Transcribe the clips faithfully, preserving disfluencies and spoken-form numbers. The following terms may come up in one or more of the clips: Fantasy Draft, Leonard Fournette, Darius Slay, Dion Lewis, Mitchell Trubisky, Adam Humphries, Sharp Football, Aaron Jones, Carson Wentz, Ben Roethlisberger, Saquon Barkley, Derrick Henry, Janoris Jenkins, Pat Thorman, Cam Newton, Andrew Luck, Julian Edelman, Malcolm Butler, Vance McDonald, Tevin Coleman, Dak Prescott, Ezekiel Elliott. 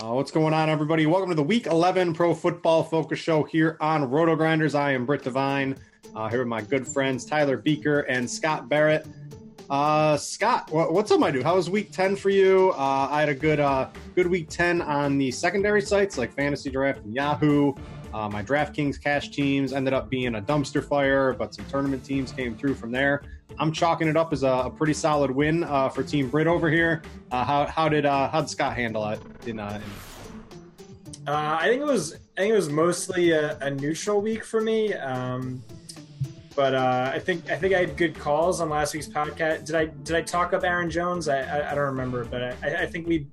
What's going on, everybody? Welcome to the Week eleven Pro Football Focus show here on Roto-Grinders. I am Britt Devine, uh, here with my good friends Tyler Beaker and Scott Barrett. Uh, Scott, wh- what's up, my dude? How was Week ten for you? Uh, I had a good uh, good Week ten on the secondary sites like Fantasy Draft and Yahoo. Uh, my DraftKings cash teams ended up being a dumpster fire, but some tournament teams came through from there. I'm chalking it up as a, a pretty solid win uh, for Team Britt over here. Uh, how how did uh, how did Scott handle it? In, uh, in- uh, I think it was I think it was mostly a, a neutral week for me, um, but uh, I think I think I had good calls on last week's podcast. Did I did I talk up Aaron Jones? I I, I don't remember, but I, I think we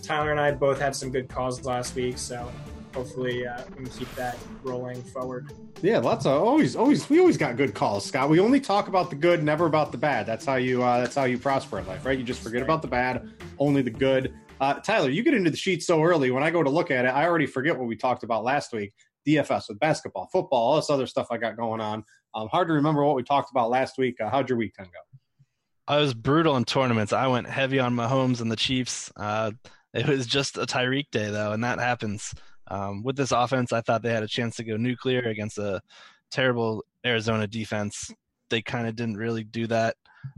Tyler and I both had some good calls last week, so. Hopefully uh, we can keep that rolling forward. Yeah, lots of always, always. We always got good calls, Scott. We only talk about the good, never about the bad. That's how you. Uh, that's how you prosper in life, right? You just forget about the bad, only the good. Uh, Tyler, you get into the sheet so early. When I go to look at it, I already forget what we talked about last week. D F S with basketball, football, all this other stuff I got going on. Um, hard to remember what we talked about last week. Uh, how'd your weekend go? I was brutal in tournaments. I went heavy on Mahomes and the Chiefs. Uh, it was just a Tyreek day though, and that happens. Um, with this offense, I thought they had a chance to go nuclear against a terrible Arizona defense. They kind of didn't really do that.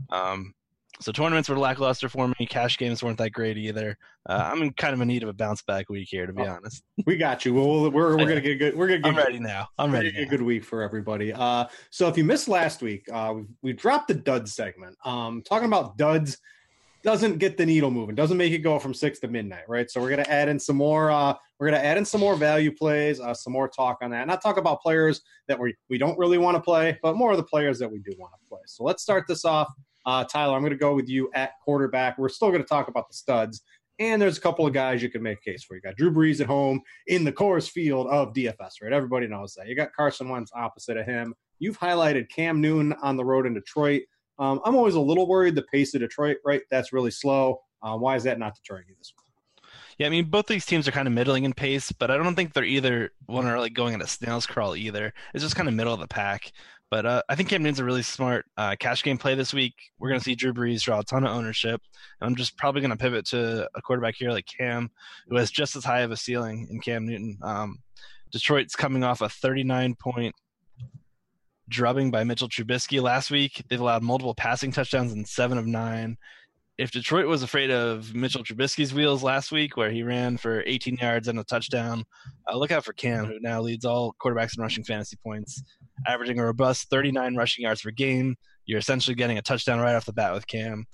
Um, so tournaments were lackluster for me. Cash games weren't that great either. Uh, I'm in kind of in need of a bounce back week here, to be oh, honest. We got you. We'll, we're we're gonna get a good. We're gonna. Get I'm good, ready now. I'm ready. Now. A good week for everybody. Uh, so if you missed last week, uh, we, we dropped the duds segment. Um, talking about duds doesn't get the needle moving. Doesn't make it go from six to midnight, right? So we're gonna add in some more. Uh, We're going to add in some more value plays, uh, some more talk on that. And I'll talk about players that we, we don't really want to play, but more of the players that we do want to play. So let's start this off. Uh, Tyler, I'm going to go with you at quarterback. We're still going to talk about the studs. And there's a couple of guys you can make case for. You got Drew Brees at home in the Coors Field of D F S, right? Everybody knows that. You got Carson Wentz opposite of him. You've highlighted Cam Newton on the road in Detroit. Um, I'm always a little worried the pace of Detroit, right? That's really slow. Uh, why is that not deterring you this week? Yeah, I mean, both these teams are kind of middling in pace, but I don't think they're either one are like going at a snail's crawl either. It's just kind of middle of the pack. But uh, I think Cam Newton's a really smart uh, cash game play this week. We're going to see Drew Brees draw a ton of ownership. And I'm just probably going to pivot to a quarterback here like Cam, who has just as high of a ceiling in Cam Newton. Um, Detroit's coming off a thirty-nine point drubbing by Mitchell Trubisky last week. They've allowed multiple passing touchdowns in seven of nine. If Detroit was afraid of Mitchell Trubisky's wheels last week, where he ran for eighteen yards and a touchdown, uh, look out for Cam, who now leads all quarterbacks in rushing fantasy points, averaging a robust thirty-nine rushing yards per game. You're essentially getting a touchdown right off the bat with Cam.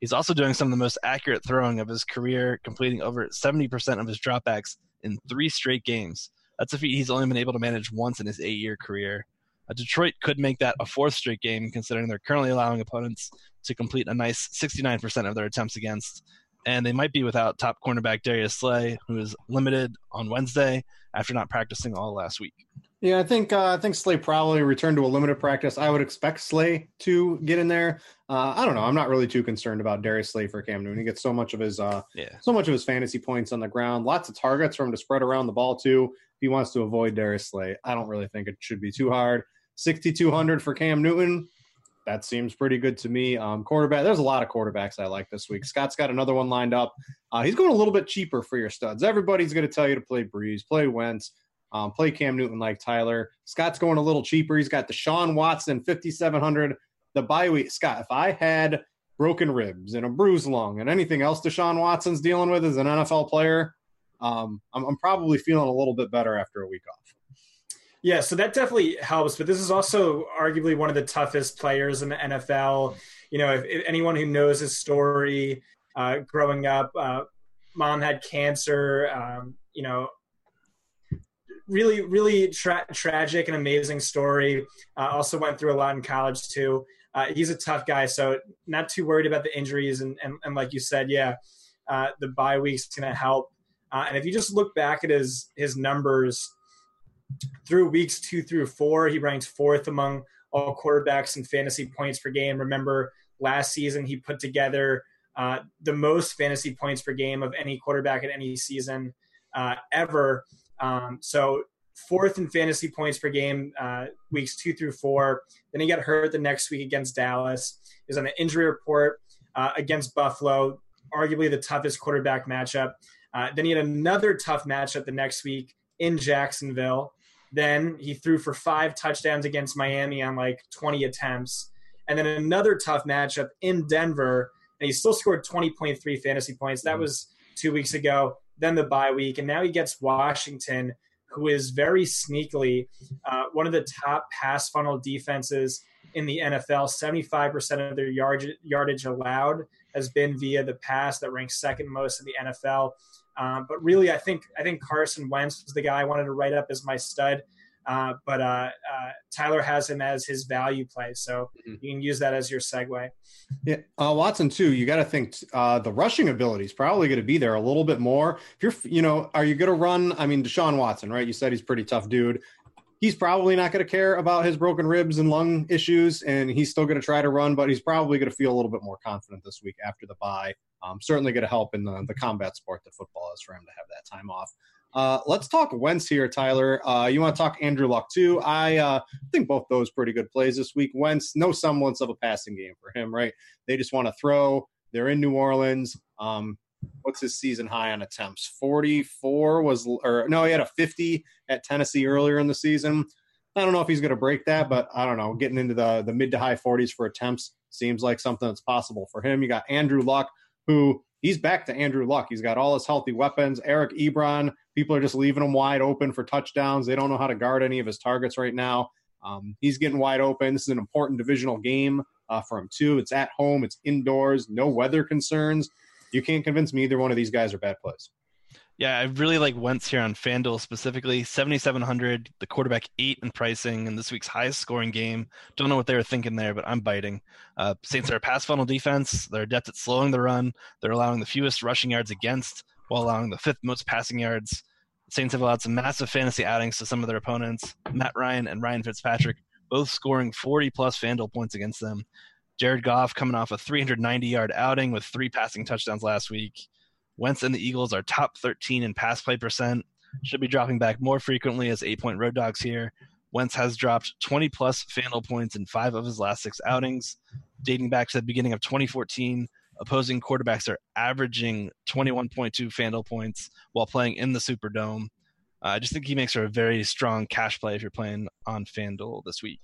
He's also doing some of the most accurate throwing of his career, completing over seventy percent of his dropbacks in three straight games. That's a feat he's only been able to manage once in his eight-year career. Detroit could make that a fourth straight game, considering they're currently allowing opponents to complete a nice sixty-nine percent of their attempts against. And they might be without top cornerback Darius Slay, who is limited on Wednesday after not practicing all last week. Yeah, I think uh, I think Slay probably returned to a limited practice. I would expect Slay to get in there. Uh, I don't know. I'm not really too concerned about Darius Slay for Cam Newton. He gets so much of his uh, yeah. so much of his fantasy points on the ground. Lots of targets for him to spread around the ball to. If he wants to avoid Darius Slay, I don't really think it should be too hard. sixty-two hundred for Cam Newton. That seems pretty good to me. Um, quarterback, there's a lot of quarterbacks I like this week. Scott's got another one lined up. Uh, he's going a little bit cheaper for your studs. Everybody's going to tell you to play Breeze, play Wentz, um, play Cam Newton like Tyler. Scott's going a little cheaper. He's got Deshaun Watson, fifty-seven hundred. The bye week. Scott, if I had broken ribs and a bruised lung and anything else Deshaun Watson's dealing with as an N F L player, um, I'm, I'm probably feeling a little bit better after a week off. Yeah, so that definitely helps, but this is also arguably one of the toughest players in the N F L. You know, if, if anyone who knows his story, uh, growing up, uh, mom had cancer, um, you know, really, really tra- tragic and amazing story. Uh, also went through a lot in college too. Uh, he's a tough guy, so not too worried about the injuries. And, and, and like you said, yeah, uh, the bye week's going to help. Uh, and if you just look back at his his numbers – through weeks two through four, he ranked fourth among all quarterbacks in fantasy points per game. Remember, last season he put together uh, the most fantasy points per game of any quarterback in any season uh, ever. Um, so fourth in fantasy points per game, uh, weeks two through four. Then he got hurt the next week against Dallas. He was on the injury report uh, against Buffalo, arguably the toughest quarterback matchup. Uh, then he had another tough matchup the next week in Jacksonville. Then he threw for five touchdowns against Miami on like twenty attempts. And then another tough matchup in Denver, and he still scored twenty point three fantasy points. That was two weeks ago, then the bye week. And now he gets Washington, who is very sneakily uh, one of the top pass funnel defenses in the N F L. seventy-five percent of their yard, yardage allowed has been via the pass. That ranks second most in the N F L. Um, but really, I think I think Carson Wentz was the guy I wanted to write up as my stud. Uh, but uh, uh, Tyler has him as his value play, so mm-hmm. you can use that as your segue. Yeah, uh, Watson too. You got to think uh, the rushing ability is probably going to be there a little bit more. If you're, you know, are you going to run? I mean, Deshaun Watson, right? You said he's a pretty tough dude. He's probably not going to care about his broken ribs and lung issues, and he's still going to try to run. But he's probably going to feel a little bit more confident this week after the bye. Um, certainly going to help in the, the combat sport that football is for him to have that time off. Uh, let's talk Wentz here, Tyler. Uh, you want to talk Andrew Luck too? I uh, think both those pretty good plays this week. Wentz, no semblance of a passing game for him, right? They just want to throw. They're in New Orleans. Um, what's his season high on attempts? forty-four was, or no, he had a fifty at Tennessee earlier in the season. I don't know if he's going to break that, but I don't know. Getting into the, the mid to high forties for attempts seems like something that's possible for him. You got Andrew Luck, who he's back to Andrew Luck. He's got all his healthy weapons. Eric Ebron, people are just leaving him wide open for touchdowns. They don't know how to guard any of his targets right now. Um, he's getting wide open. This is an important divisional game uh, for him, too. It's at home. It's indoors. No weather concerns. You can't convince me either one of these guys are bad plays. Yeah, I really like Wentz here on FanDuel specifically. seventy-seven hundred, the quarterback eight in pricing in this week's highest scoring game. Don't know what they were thinking there, but I'm biting. Uh, Saints are a pass funnel defense. They're adept at slowing the run. They're allowing the fewest rushing yards against while allowing the fifth most passing yards. The Saints have allowed some massive fantasy outings to some of their opponents. Matt Ryan and Ryan Fitzpatrick both scoring forty-plus FanDuel points against them. Jared Goff coming off a three hundred ninety-yard outing with three passing touchdowns last week. Wentz and the Eagles are top thirteen in pass play percent. Should be dropping back more frequently as eight-point road dogs here. Wentz has dropped twenty-plus FanDuel points in five of his last six outings. Dating back to the beginning of twenty fourteen, opposing quarterbacks are averaging twenty-one point two FanDuel points while playing in the Superdome. Uh, I just think he makes her a very strong cash play if you're playing on FanDuel this week.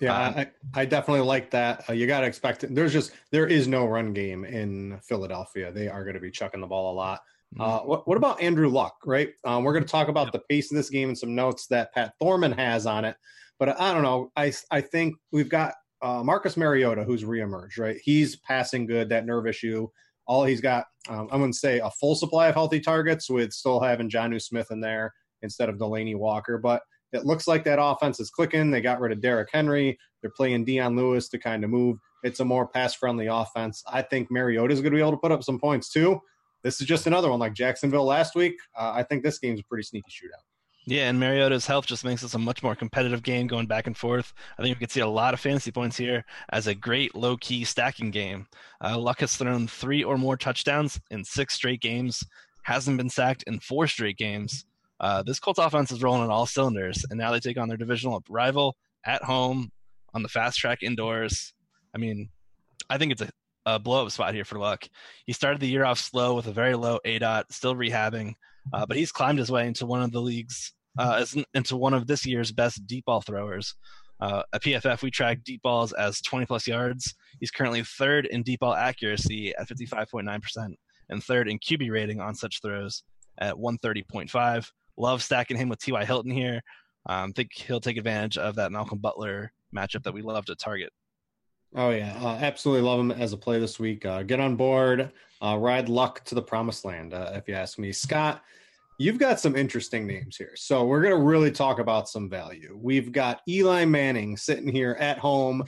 Yeah, um, I, I definitely like that. Uh, you got to expect it. There's just, there is no run game in Philadelphia. They are going to be chucking the ball a lot. Uh, what, what about Andrew Luck, right? Um, we're going to talk about the pace of this game and some notes that Pat Thorman has on it. But I don't know. I, I think we've got uh, Marcus Mariota, who's reemerged, right? He's passing good, that nerve issue. All he's got, um, I'm going to say, a full supply of healthy targets with still having Jonnu Smith in there instead of Delanie Walker. But it looks like that offense is clicking. They got rid of Derrick Henry. They're playing Dion Lewis to kind of move. It's a more pass-friendly offense. I think Mariota is going to be able to put up some points too. This is just another one like Jacksonville last week. Uh, I think this game's a pretty sneaky shootout. Yeah, and Mariota's health just makes this a much more competitive game going back and forth. I think we could see a lot of fantasy points here as a great low-key stacking game. Uh, Luck has thrown three or more touchdowns in six straight games, hasn't been sacked in four straight games. Uh, this Colts offense is rolling on all cylinders, and now they take on their divisional rival at home on the fast track indoors. I mean, I think it's a a blow-up spot here for Luck. He started the year off slow with a very low A DOT, still rehabbing, uh, but he's climbed his way into one of the league's, uh, into one of this year's best deep ball throwers. Uh, at P F F, we track deep balls as twenty-plus yards. He's currently third in deep ball accuracy at fifty-five point nine percent and third in Q B rating on such throws at one thirty point five. Love stacking him with T Y Hilton here. I um, think he'll take advantage of that Malcolm Butler matchup that we love to target. Oh, yeah. Uh, absolutely love him as a play this week. Uh, get on board. Uh, ride Luck to the promised land, uh, if you ask me. Scott, you've got some interesting names here. So we're going to really talk about some value. We've got Eli Manning sitting here at home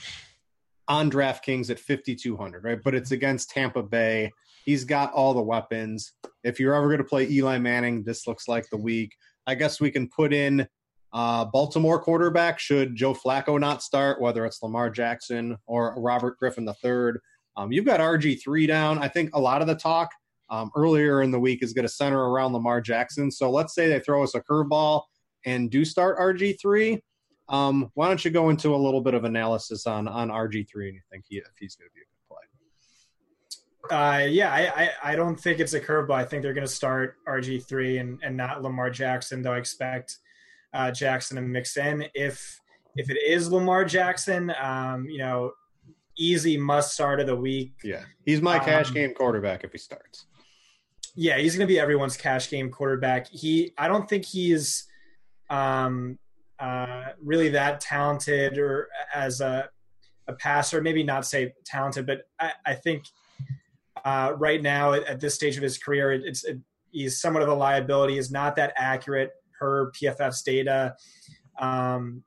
on DraftKings at fifty-two hundred, right? But it's against Tampa Bay. He's got all the weapons. If you're ever going to play Eli Manning, this looks like the week. I guess we can put in Uh, Baltimore quarterback should Joe Flacco not start, whether it's Lamar Jackson or Robert Griffin the third. Um, you've got R G three down. I think a lot of the talk um, earlier in the week is going to center around Lamar Jackson. So let's say they throw us a curveball and do start R G three. Um, why don't you go into a little bit of analysis on on R G three and you think he, if he's going to be a good play? Uh, yeah, I, I, I don't think it's a curveball. I think they're going to start R G three and, and not Lamar Jackson, though I expect – Uh, Jackson to mix in. If if it is Lamar Jackson, um, you know, easy must start of the week. Yeah, he's my cash um, game quarterback if he starts. Yeah, he's going to be everyone's cash game quarterback. He, I don't think he's um, uh, really that talented or as a a passer. Maybe not say talented, but I, I think uh, right now at, at this stage of his career, it, it's it, he's somewhat of a liability. He's not that accurate per P F F's data. Um,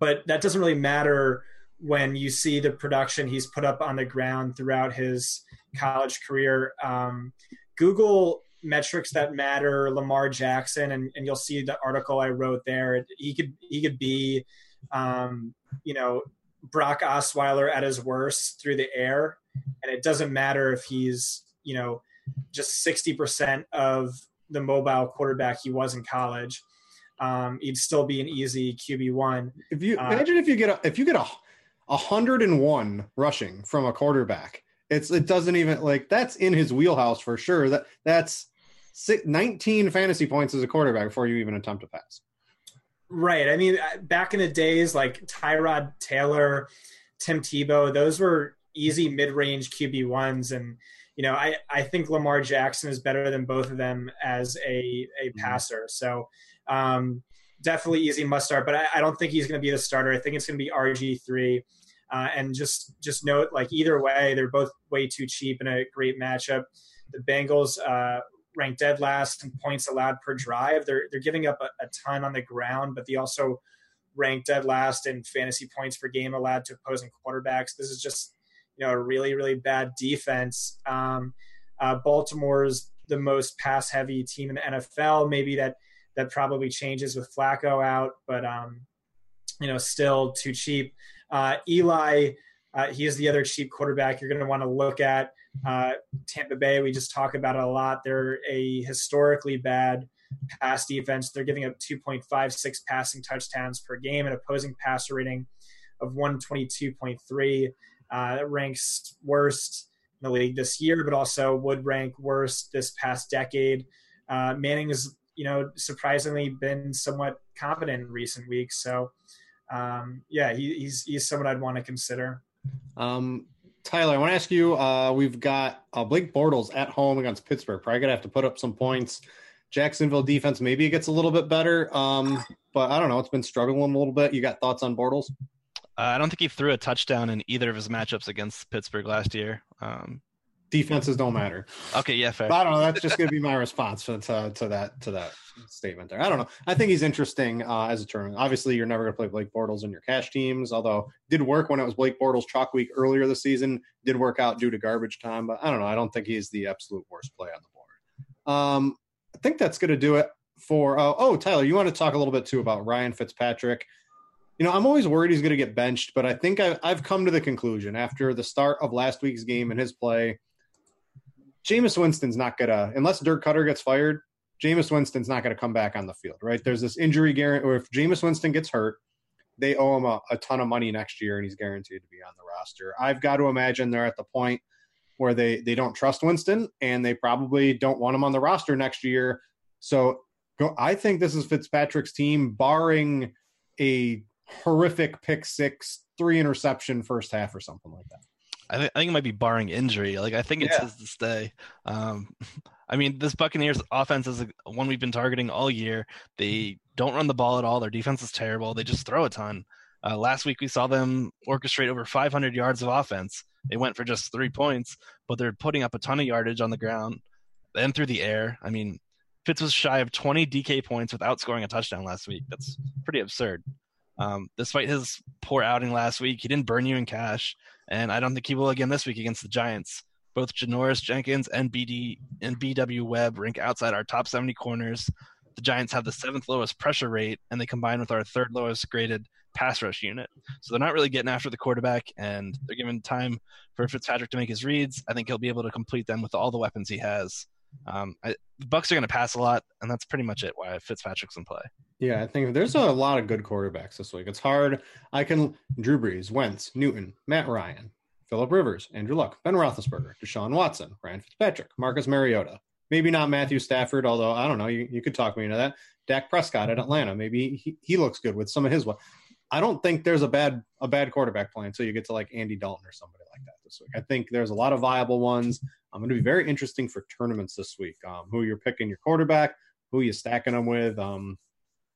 but that doesn't really matter when you see the production he's put up on the ground throughout his college career. Um, Google metrics that matter, Lamar Jackson, and, and you'll see the article I wrote there. He could, he could be, um, you know, Brock Osweiler at his worst through the air. And it doesn't matter if he's, you know, just sixty percent of the mobile quarterback he was in college, um, he'd still be an easy Q B one. If you uh, imagine if you get a, if you get a one hundred one rushing from a quarterback, it's it doesn't even like that's in his wheelhouse for sure. That that's six, nineteen fantasy points as a quarterback before you even attempt to pass. Right. I mean, back in the days like Tyrod Taylor, Tim Tebow, those were easy mid-range Q B ones and. You know, I, I think Lamar Jackson is better than both of them as a, a passer. So um, definitely easy must start, but I, I don't think he's going to be the starter. I think it's going to be R G three. Uh, and just just note, like either way, they're both way too cheap in a great matchup. The Bengals uh, rank dead last in points allowed per drive. They're they're giving up a, a ton on the ground, but they also rank dead last in fantasy points per game allowed to opposing quarterbacks. This is just you know, a really, really bad defense. Um, uh, Baltimore's the most pass-heavy team in the N F L. Maybe that that probably changes with Flacco out, but, um, you know, still too cheap. Uh, Eli, uh, he is the other cheap quarterback you're going to want to look at. Uh, Tampa Bay, we just talk about it a lot. They're a historically bad pass defense. They're giving up two point five six passing touchdowns per game, an opposing passer rating of one twenty-two point three. Uh, it ranks worst in the league this year, but also would rank worst this past decade. Uh, Manning has, you know, surprisingly been somewhat competent in recent weeks. So, um, yeah, he, he's he's someone I'd want to consider. Um, Tyler, I want to ask you, uh, we've got uh, Blake Bortles at home against Pittsburgh. Probably going to have to put up some points. Jacksonville defense, maybe it gets a little bit better, um, but I don't know. It's been struggling a little bit. You got thoughts on Bortles? Uh, I don't think he threw a touchdown in either of his matchups against Pittsburgh last year. Um, Defenses don't matter. Okay, yeah, fair. But I don't know. That's just going to be my response to, to, to that to that statement there. I don't know. I think he's interesting uh, as a tournament. Obviously, you're never going to play Blake Bortles in your cash teams, although it did work when it was Blake Bortles chalk week earlier this season. Did work out due to garbage time. But I don't know. I don't think he's the absolute worst play on the board. Um, I think that's going to do it for uh, – oh, Tyler, you want to talk a little bit, too, about Ryan Fitzpatrick. You know, I'm always worried he's going to get benched, but I think I, I've come to the conclusion after the start of last week's game and his play, Jameis Winston's not going to – unless Dirk Cutter gets fired, Jameis Winston's not going to come back on the field, right? There's this injury guarantee – or if Jameis Winston gets hurt, they owe him a, a ton of money next year, and he's guaranteed to be on the roster. I've got to imagine they're at the point where they, they don't trust Winston, and they probably don't want him on the roster next year. So go, I think this is Fitzpatrick's team, barring a – horrific pick six, three interception first half or something like that. I, th- I think it might be barring injury. Like I think it's yeah. his to stay. Um, I mean, this Buccaneers offense is one we've been targeting all year. They don't run the ball at all. Their defense is terrible. They just throw a ton. Uh, last week we saw them orchestrate over five hundred yards of offense. They went for just three points, but they're putting up a ton of yardage on the ground and through the air. I mean, Fitz was shy of twenty D K points without scoring a touchdown last week. That's pretty absurd. Um, despite his poor outing last week, he didn't burn you in cash, and I don't think he will again this week against the Giants. Both Janoris Jenkins and B D and B W Webb rank outside our top seventy corners. The Giants have the seventh lowest pressure rate, and they combine with our third lowest graded pass rush unit. So they're not really getting after the quarterback, and they're giving time for Fitzpatrick to make his reads. I think he'll be able to complete them with all the weapons he has. Um, I, the Bucs are going to pass a lot, and that's pretty much it why Fitzpatrick's in play. Yeah, I think there's a lot of good quarterbacks this week. It's hard. I can Drew Brees, Wentz, Newton, Matt Ryan, Phillip Rivers, Andrew Luck, Ben Roethlisberger, Deshaun Watson, Ryan Fitzpatrick, Marcus Mariota. Maybe not Matthew Stafford, although I don't know. You, you could talk me into that. Dak Prescott at Atlanta. Maybe he, he looks good with some of his one. I don't think there's a bad a bad quarterback play until you get to like Andy Dalton or somebody like that this week. I think there's a lot of viable ones. I'm going to be very interesting for tournaments this week. Um, who you're picking your quarterback, who you're stacking them with. Um,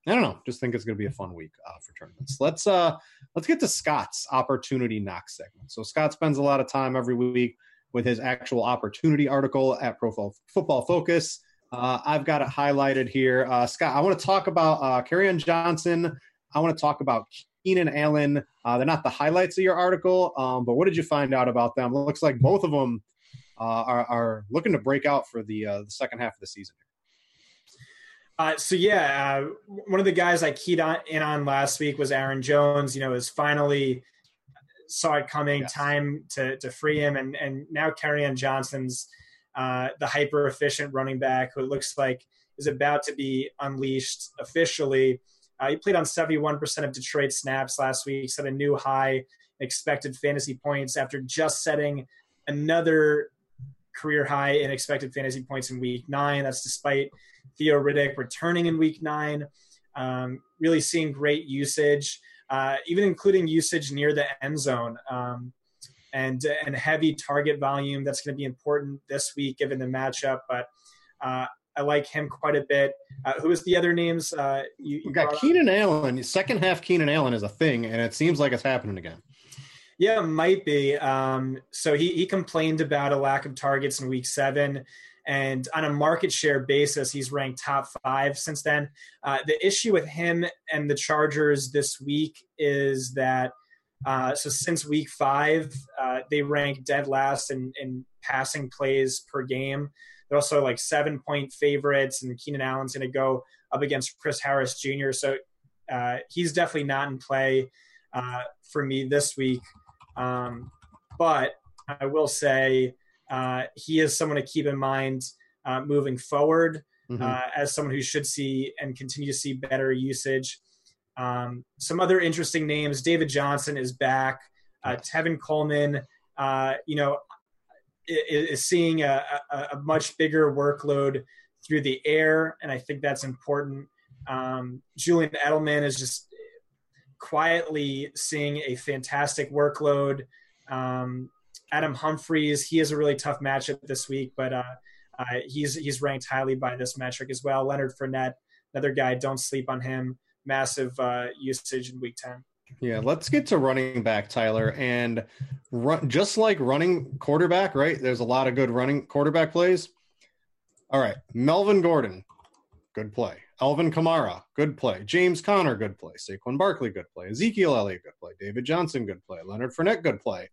I don't know. Just think it's going to be a fun week uh, for tournaments. Let's uh, let's get to Scott's opportunity knock segment. So Scott spends a lot of time every week with his actual opportunity article at Pro Football Focus. Uh, I've got it highlighted here. Uh, Scott, I want to talk about uh, Kerryon Johnson. I want to talk about Keenan Allen. Uh, they're not the highlights of your article, um, but what did you find out about them? It looks like both of them uh, are, are looking to break out for the, uh, the second half of the season. Uh, so, yeah, uh, one of the guys I keyed on, in on last week was Aaron Jones. You know, is finally saw it coming, yes. time to, to free him. And, and now Kerryon Johnson's uh, the hyper-efficient running back who it looks like is about to be unleashed officially. Uh, he played on seventy-one percent of Detroit snaps last week, set a new high expected fantasy points after just setting another career high in expected fantasy points in week nine. That's despite Theo Riddick returning in week nine, um, really seeing great usage, uh, even including usage near the end zone um, and, and heavy target volume. That's going to be important this week given the matchup, but uh, I like him quite a bit. Uh, who is the other names? Uh, you, you We've got Keenan Allen. Second half Keenan Allen is a thing, and it seems like it's happening again. Yeah, it might be. Um, so he, he complained about a lack of targets in week seven, and on a market share basis, he's ranked top five since then. Uh, the issue with him and the Chargers this week is that uh, so since week five, uh, they rank dead last in, in passing plays per game. They're also like seven-point favorites, and Keenan Allen's going to go up against Chris Harris Junior So uh, he's definitely not in play uh, for me this week. Um, but I will say uh, he is someone to keep in mind uh, moving forward. mm-hmm. uh, as someone who should see and continue to see better usage. Um, some other interesting names, David Johnson is back. Uh, Tevin Coleman, uh, you know, is, is seeing a, a, a much bigger workload through the air, and I think that's important. Um, Julian Edelman is just quietly seeing a fantastic workload. Um, Adam Humphries, he is a really tough matchup this week, but uh, uh, he's he's ranked highly by this metric as well. Leonard Fournette, another guy, don't sleep on him. Massive uh, usage in week ten. Yeah, let's get to running back, Tyler. And run, just like running quarterback, right? There's a lot of good running quarterback plays. All right, Melvin Gordon, good play. Alvin Kamara, good play. James Conner, good play. Saquon Barkley, good play. Ezekiel Elliott, good play. David Johnson, good play. Leonard Fournette, good play.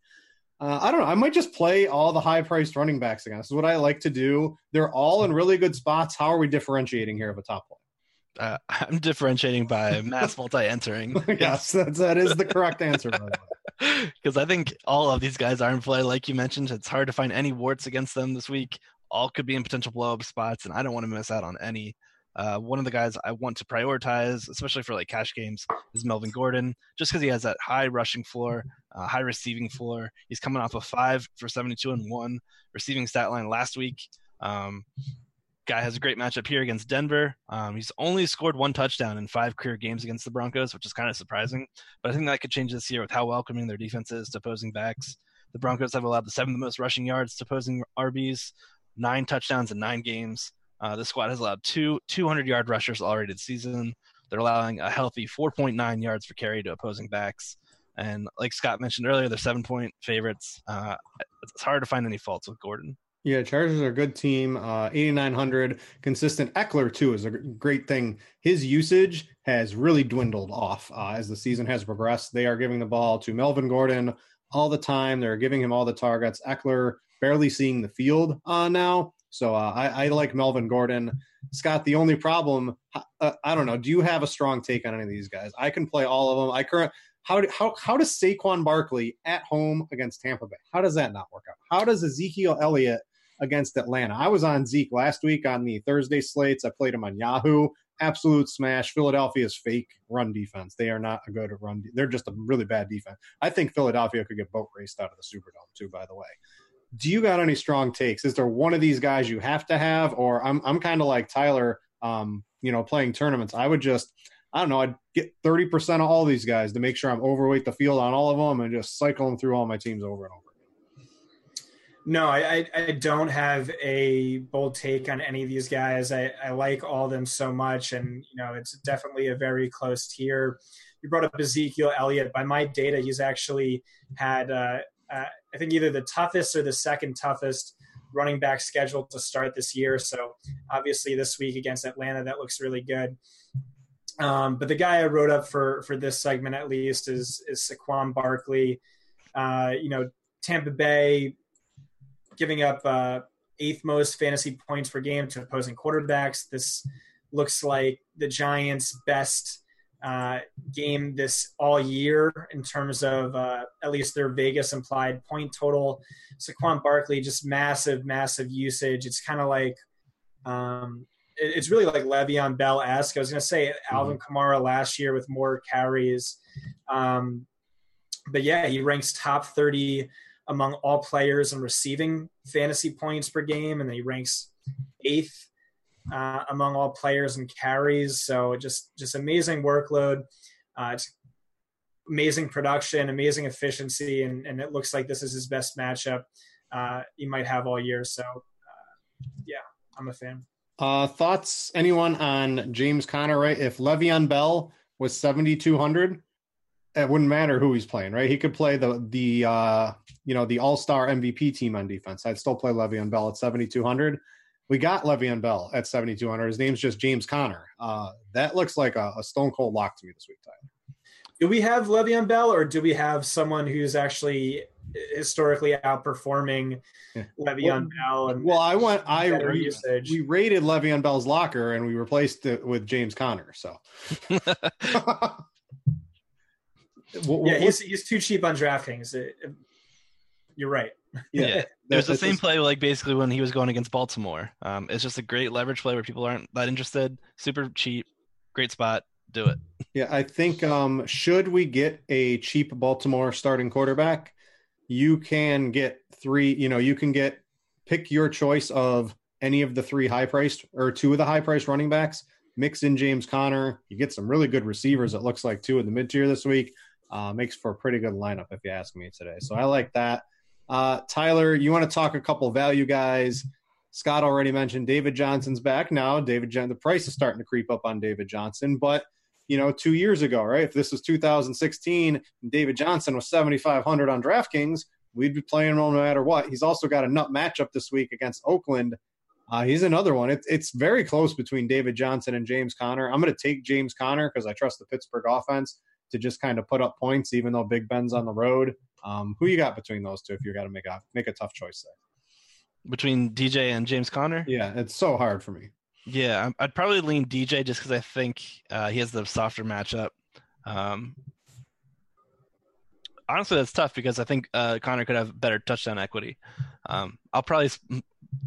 Uh, I don't know. I might just play all the high-priced running backs again. This is what I like to do. They're all in really good spots. How are we differentiating here of a top line? Uh, I'm differentiating by mass multi-entering. Yes, that's, that is the correct answer, by the way. Because I think all of these guys are in play. Like you mentioned, it's hard to find any warts against them this week. All could be in potential blow-up spots, and I don't want to miss out on any. Uh, one of the guys I want to prioritize, especially for like cash games, is Melvin Gordon, just because he has that high rushing floor, uh, high receiving floor. He's coming off a five for seventy-two and one receiving stat line last week. Um, guy has a great matchup here against Denver. Um, he's only scored one touchdown in five career games against the Broncos, which is kind of surprising. But I think that could change this year with how welcoming their defense is to opposing backs. The Broncos have allowed the seventh most rushing yards to opposing R Bs, nine touchdowns in nine games. Uh, the squad has allowed two two hundred-yard rushers already this season. They're allowing a healthy four point nine yards per carry to opposing backs. And like Scott mentioned earlier, they're seven-point favorites. Uh, it's hard to find any faults with Gordon. Yeah, Chargers are a good team, uh, eighty-nine hundred. Consistent Eckler, too, is a great thing. His usage has really dwindled off uh, as the season has progressed. They are giving the ball to Melvin Gordon all the time. They're giving him all the targets. Eckler barely seeing the field uh, now. So uh, I, I like Melvin Gordon. Scott, the only problem, uh, I don't know, do you have a strong take on any of these guys? I can play all of them. I current how do, how how does Saquon Barkley at home against Tampa Bay? How does that not work out? How does Ezekiel Elliott against Atlanta? I was on Zeke last week on the Thursday slates. I played him on Yahoo. Absolute smash. Philadelphia's fake run defense. They are not a good run. De- they're just a really bad defense. I think Philadelphia could get boat raced out of the Superdome too, by the way. Do you got any strong takes? Is there one of these guys you have to have? Or I'm I'm kind of like Tyler, um, you know, playing tournaments. I would just, I don't know, I'd get thirty percent of all these guys to make sure I'm overweight the field on all of them and just cycle them through all my teams over and over. No, I, I don't have a bold take on any of these guys. I, I like all of them so much, and, you know, it's definitely a very close tier. You brought up Ezekiel Elliott. By my data, he's actually had uh, – Uh, I think either the toughest or the second toughest running back schedule to start this year. So obviously this week against Atlanta, that looks really good. Um, but the guy I wrote up for, for this segment, at least, is, is Saquon Barkley. Uh, you know, Tampa Bay giving up uh, eighth most fantasy points per game to opposing quarterbacks. This looks like the Giants' best Uh, game this all year in terms of uh, at least their Vegas implied point total. Saquon Barkley, just massive, massive usage. It's kind of like um, it, it's really like Le'Veon Bell-esque. I was going to say Alvin mm-hmm. Kamara last year with more carries. Um, but, yeah, he ranks top thirty among all players in receiving fantasy points per game, and then he ranks eighth Uh, among all players and carries. So just, just amazing workload, uh, amazing production, amazing efficiency. And, and it looks like this is his best matchup uh, he might have all year. So uh, yeah, I'm a fan. Uh, thoughts, anyone on James Conner, right? If Le'Veon Bell was seventy-two hundred, it wouldn't matter who he's playing, right? He could play the, the uh, you know, the all-star M V P team on defense. I'd still play Le'Veon Bell at seventy-two hundred. We got Le'Veon Bell at seventy-two hundred. His name's just James Conner. Uh, that looks like a, a stone-cold lock to me this week, Tyler. Do we have Le'Veon Bell, or do we have someone who's actually historically outperforming yeah. Le'Veon well, Bell? And well, I want I we, we raided Le'Veon Bell's locker, and we replaced it with James Conner. So, well, yeah, he's, he's too cheap on DraftKings. It, You're right. Yeah. yeah. It was the same just... play, like basically when he was going against Baltimore. Um, it's just a great leverage play where people aren't that interested. Super cheap. Great spot. Do it. Yeah. I think, um, should we get a cheap Baltimore starting quarterback, you can get three, you know, you can get, pick your choice of any of the three high priced or two of the high priced running backs, mix in James Conner. You get some really good receivers. It looks like two in the mid tier this week. Uh, makes for a pretty good lineup if you ask me today. So I like that. Uh, Tyler, you want to talk a couple value guys. Scott already mentioned David Johnson's back now. David, John- the price is starting to creep up on David Johnson, but you know, two years ago, right? If this was two thousand sixteen, and David Johnson was seventy-five hundred on DraftKings, we'd be playing him no matter what. He's also got a nut matchup this week against Oakland. Uh, he's another one. It, it's very close between David Johnson and James Conner. I'm going to take James Conner because I trust the Pittsburgh offense to just kind of put up points, even though Big Ben's on the road. Um, who you got between those two if you got to make a make a tough choice there? Between D J and James Conner? Yeah, it's so hard for me. Yeah, I'd probably lean D J just because I think uh, he has the softer matchup. Um, honestly, that's tough because I think uh, Conner could have better touchdown equity. Um, I'll probably sp-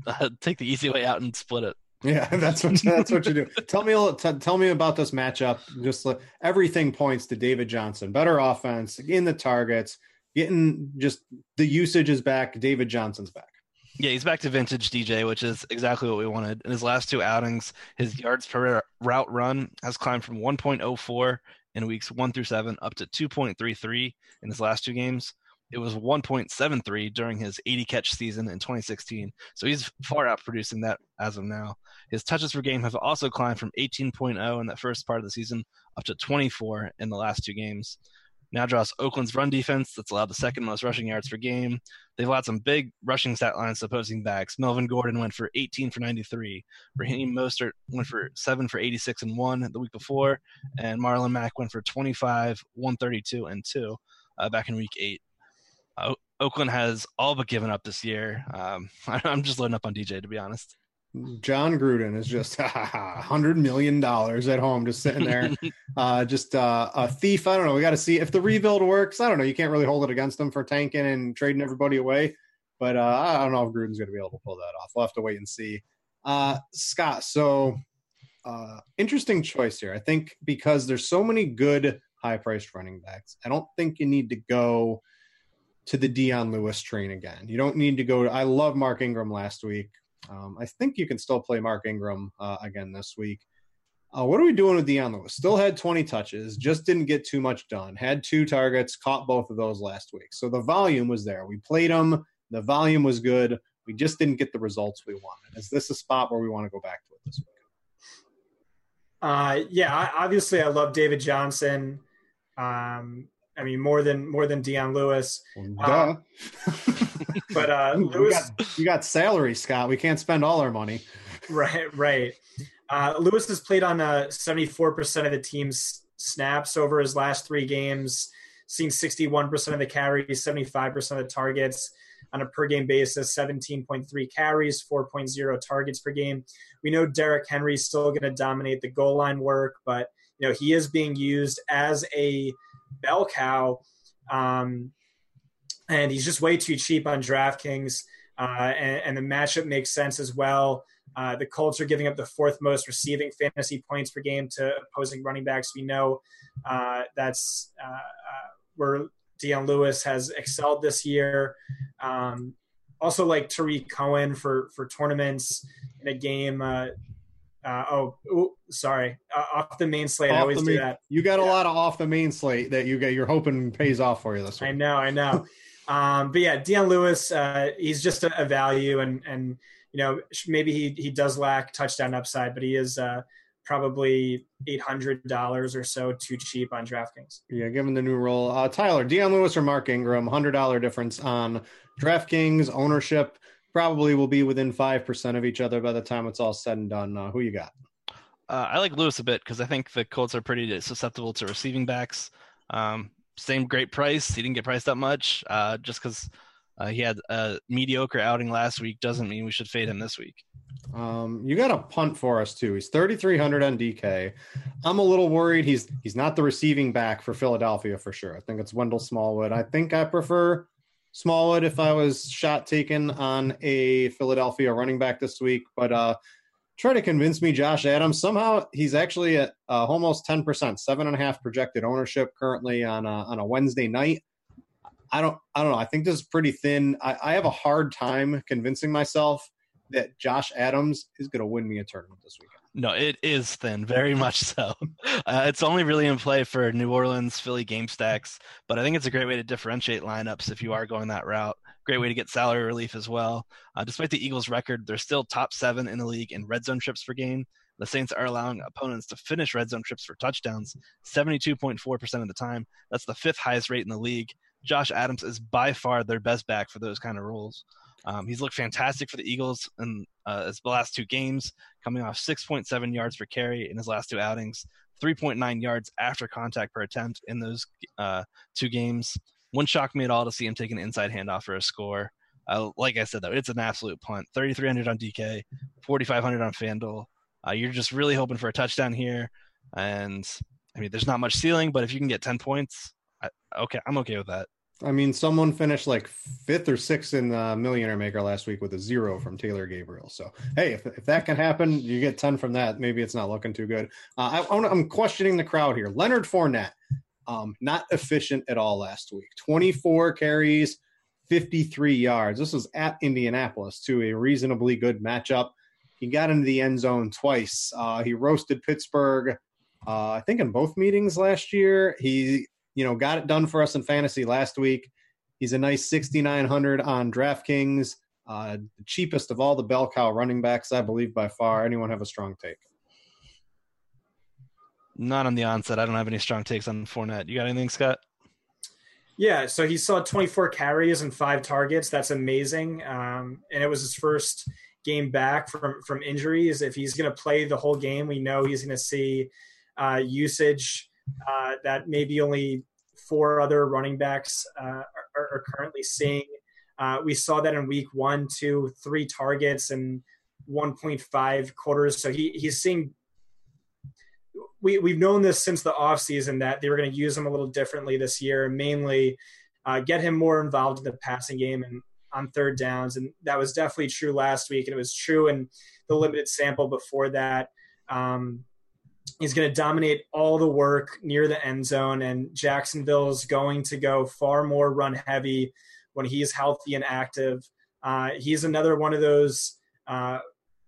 uh, take the easy way out and split it. Yeah, that's what that's what you do. Tell me, t- tell me about this matchup. Just like, everything points to David Johnson. Better offense, getting the targets, getting just the usage is back. David Johnson's back. Yeah, he's back to vintage D J, which is exactly what we wanted. In his last two outings, his yards per route run has climbed from one point oh four in weeks one through seven up to two point three three in his last two games. It was one point seven three during his eighty-catch season in twenty sixteen, so he's far out producing that as of now. His touches per game have also climbed from eighteen point oh in that first part of the season up to twenty-four in the last two games. Now draws Oakland's run defense that's allowed the second most rushing yards per game. They've allowed some big rushing stat lines to opposing backs. Melvin Gordon went for eighteen for ninety-three. Raheem Mostert went for seven for eighty-six and one the week before. And Marlon Mack went for twenty-five, one thirty-two, and two uh, back in week eight. Uh, Oakland has all but given up this year. Um, I'm just loading up on D J, to be honest. John Gruden is just one hundred million dollars at home just sitting there. uh, just uh, a thief. I don't know. We got to see if the rebuild works. I don't know. You can't really hold it against them for tanking and trading everybody away. But uh, I don't know if Gruden's going to be able to pull that off. We'll have to wait and see. Uh, Scott, so uh, interesting choice here. I think because there's so many good high-priced running backs, I don't think you need to go to the Dion Lewis train again. You don't need to go to – I love Mark Ingram last week. Um, I think you can still play Mark Ingram uh, again this week. Uh, what are we doing with Dion Lewis? Still had twenty touches, just didn't get too much done. Had two targets, caught both of those last week. So the volume was there. We played him. The volume was good. We just didn't get the results we wanted. Is this a spot where we want to go back to it this week? Uh, yeah, I, obviously I love David Johnson. Um, I mean, more than more than Dion Lewis. Well, duh. Uh, But uh, Lewis, you got, you got salary, Scott. We can't spend all our money. Right, right. Uh, Lewis has played on uh, seventy-four percent of the team's snaps over his last three games, seeing sixty-one percent of the carries, seventy-five percent of the targets on a per-game basis, seventeen point three carries, four point oh targets per game. We know Derrick Henry's still going to dominate the goal line work, but you know he is being used as a bell cow. Um And he's just way too cheap on DraftKings, uh, and, and the matchup makes sense as well. Uh, the Colts are giving up the fourth most receiving fantasy points per game to opposing running backs. We know uh, that's uh, uh, where Dion Lewis has excelled this year. Um, also, like Tariq Cohen for for tournaments in a game. Uh, uh, oh, ooh, sorry, uh, off the main slate. Off I always main, do that. You got yeah. a lot of off the main slate that you get. You're hoping pays off for you this week. I know, I know. Um, but yeah, Dion Lewis, uh, he's just a, a value and, and, you know, maybe he, he does lack touchdown upside, but he is, uh, probably eight hundred dollars or so too cheap on DraftKings. Yeah. Given the new role, uh, Tyler, Dion Lewis or Mark Ingram, one hundred dollars difference on DraftKings. Ownership probably will be within five percent of each other by the time it's all said and done. Uh, who you got? Uh, I like Lewis a bit cause I think the Colts are pretty susceptible to receiving backs. Um, Same great price. He didn't get priced up much. Uh, just because uh, he had a mediocre outing last week doesn't mean we should fade him this week. Um, you got a punt for us too. He's thirty-three hundred on D K. I'm a little worried. He's he's not the receiving back for Philadelphia for sure. I think it's Wendell Smallwood. I think I prefer Smallwood if I was shot taken on a Philadelphia running back this week, but uh, try to convince me Josh Adams. Somehow he's actually at uh, almost ten percent, seven and a half projected ownership currently on a, on a Wednesday night. I don't, I don't know. I think this is pretty thin. I, I have a hard time convincing myself that Josh Adams is going to win me a tournament this weekend. No, it is thin, very much so. Uh, it's only really in play for New Orleans, Philly game stacks, but I think it's a great way to differentiate lineups if you are going that route. Great way to get salary relief as well. Uh, despite the Eagles' record, they're still top seven in the league in red zone trips per game. The Saints are allowing opponents to finish red zone trips for touchdowns seventy-two point four percent of the time. That's the fifth highest rate in the league. Josh Adams is by far their best back for those kind of roles. Um, he's looked fantastic for the Eagles in uh, his last two games, coming off six point seven yards per carry in his last two outings, three point nine yards after contact per attempt in those uh, two games. Wouldn't shock me at all to see him take an inside handoff for a score. Uh, like I said, though, it's an absolute punt. thirty-three hundred on D K, forty-five hundred on FanDuel. Uh, you're just really hoping for a touchdown here. And, I mean, there's not much ceiling, but if you can get ten points, I, okay, I'm okay with that. I mean, someone finished like fifth or sixth in the Millionaire Maker last week with a zero from Taylor Gabriel. So, hey, if, if that can happen, you get ten from that. Maybe it's not looking too good. Uh, I, I'm questioning the crowd here. Leonard Fournette, um, not efficient at all last week. twenty-four carries, fifty-three yards. This was at Indianapolis, too, a reasonably good matchup. He got into the end zone twice. Uh, he roasted Pittsburgh, uh, I think, in both meetings last year. He – You know, got it done for us in fantasy last week. He's a nice sixty-nine hundred on DraftKings, uh, the cheapest of all the bell cow running backs, I believe, by far. Anyone have a strong take? Not on the onset. I don't have any strong takes on Fournette. You got anything, Scott? Yeah, so he saw twenty-four carries and five targets. That's amazing. Um, and it was his first game back from, from injuries. If he's going to play the whole game, we know he's going to see uh, usage Uh, that maybe only four other running backs uh, are, are currently seeing. Uh, we saw that in week one, two, three targets and one point five quarters. So he he's seeing we, – we've known this since the offseason that they were going to use him a little differently this year, mainly uh, get him more involved in the passing game and on third downs. And that was definitely true last week, and it was true in the limited sample before that. Um He's going to dominate all the work near the end zone, and Jacksonville's going to go far more run heavy when he's healthy and active. Uh, he's another one of those uh,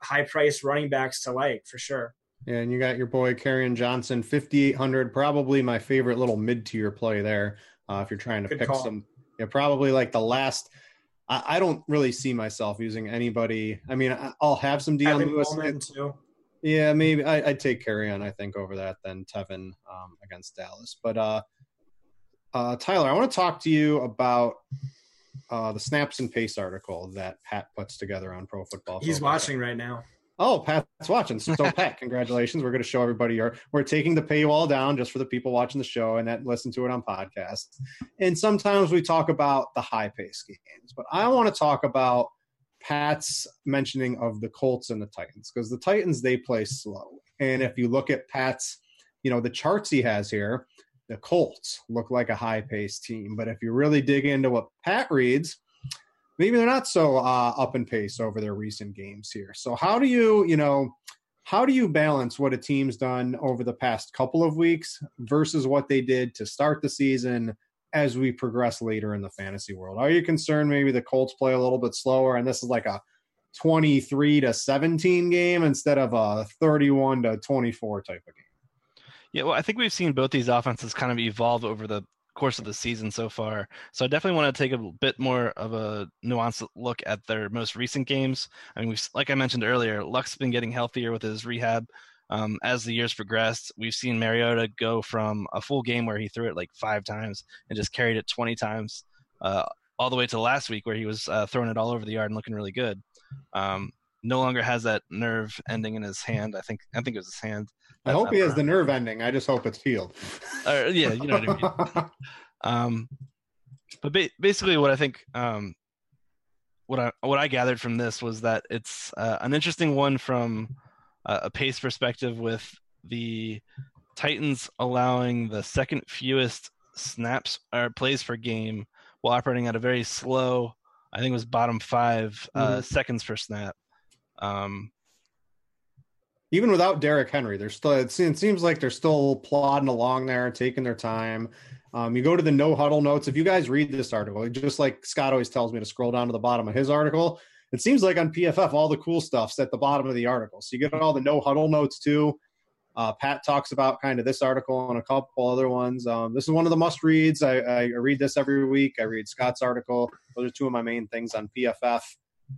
high-priced running backs to like for sure. Yeah, and you got your boy Kerryon Johnson, fifty-eight hundred, probably my favorite little mid-tier play there. Uh, if you're trying to Good pick call. some, yeah, probably like the last. I, I don't really see myself using anybody. I mean, I, I'll have some Deion Lewis too. Yeah, maybe. I, I'd take Kerryon, I think, over that than Tevin um, against Dallas. But, uh, uh, Tyler, I want to talk to you about uh, the snaps and pace article that Pat puts together on Pro Football Focus. He's watching right now. Oh, Pat's watching. So, Pat, congratulations. We're going to show everybody your – we're taking the paywall down just for the people watching the show and that listen to it on podcasts. And sometimes we talk about the high-pace games. But I want to talk about – Pat's mentioning of the Colts and the Titans, because the Titans, they play slow. And if you look at Pat's, you know, the charts he has here, the Colts look like a high-paced team. But if you really dig into what Pat reads, maybe they're not so uh, up in pace over their recent games here. So how do you, you know, how do you balance what a team's done over the past couple of weeks versus what they did to start the season as we progress later in the fantasy world? Are you concerned maybe the Colts play a little bit slower and this is like a twenty-three to seventeen game instead of a thirty-one to twenty-four type of game? Yeah, well, I think we've seen both these offenses kind of evolve over the course of the season so far. So I definitely want to take a bit more of a nuanced look at their most recent games. I mean, we've, like I mentioned earlier, Luck's been getting healthier with his rehab. Um, as the years progressed, we've seen Mariota go from a full game where he threw it like five times and just carried it twenty times uh, all the way to last week where he was uh, throwing it all over the yard and looking really good. Um, no longer has that nerve ending in his hand. I think I think it was his hand. That's I hope he has wrong. The nerve ending. I just hope it's healed. uh, yeah, you know what I mean. um, but ba- basically what I think um, what I what I gathered from this was that it's uh, an interesting one from – Uh, a pace perspective with the Titans allowing the second fewest snaps or plays per game while operating at a very slow, I think it was bottom five mm-hmm. uh, seconds per snap. Um, Even without Derrick Henry, they're still, it seems like they're still plodding along there, taking their time. Um, you go to the no huddle notes. If you guys read this article, just like Scott always tells me to scroll down to the bottom of his article, it seems like on P F F, all the cool stuff's at the bottom of the article. So you get all the no huddle notes too. Uh, Pat talks about kind of this article and a couple other ones. Um, this is one of the must reads. I, I read this every week. I read Scott's article. Those are two of my main things on P F F.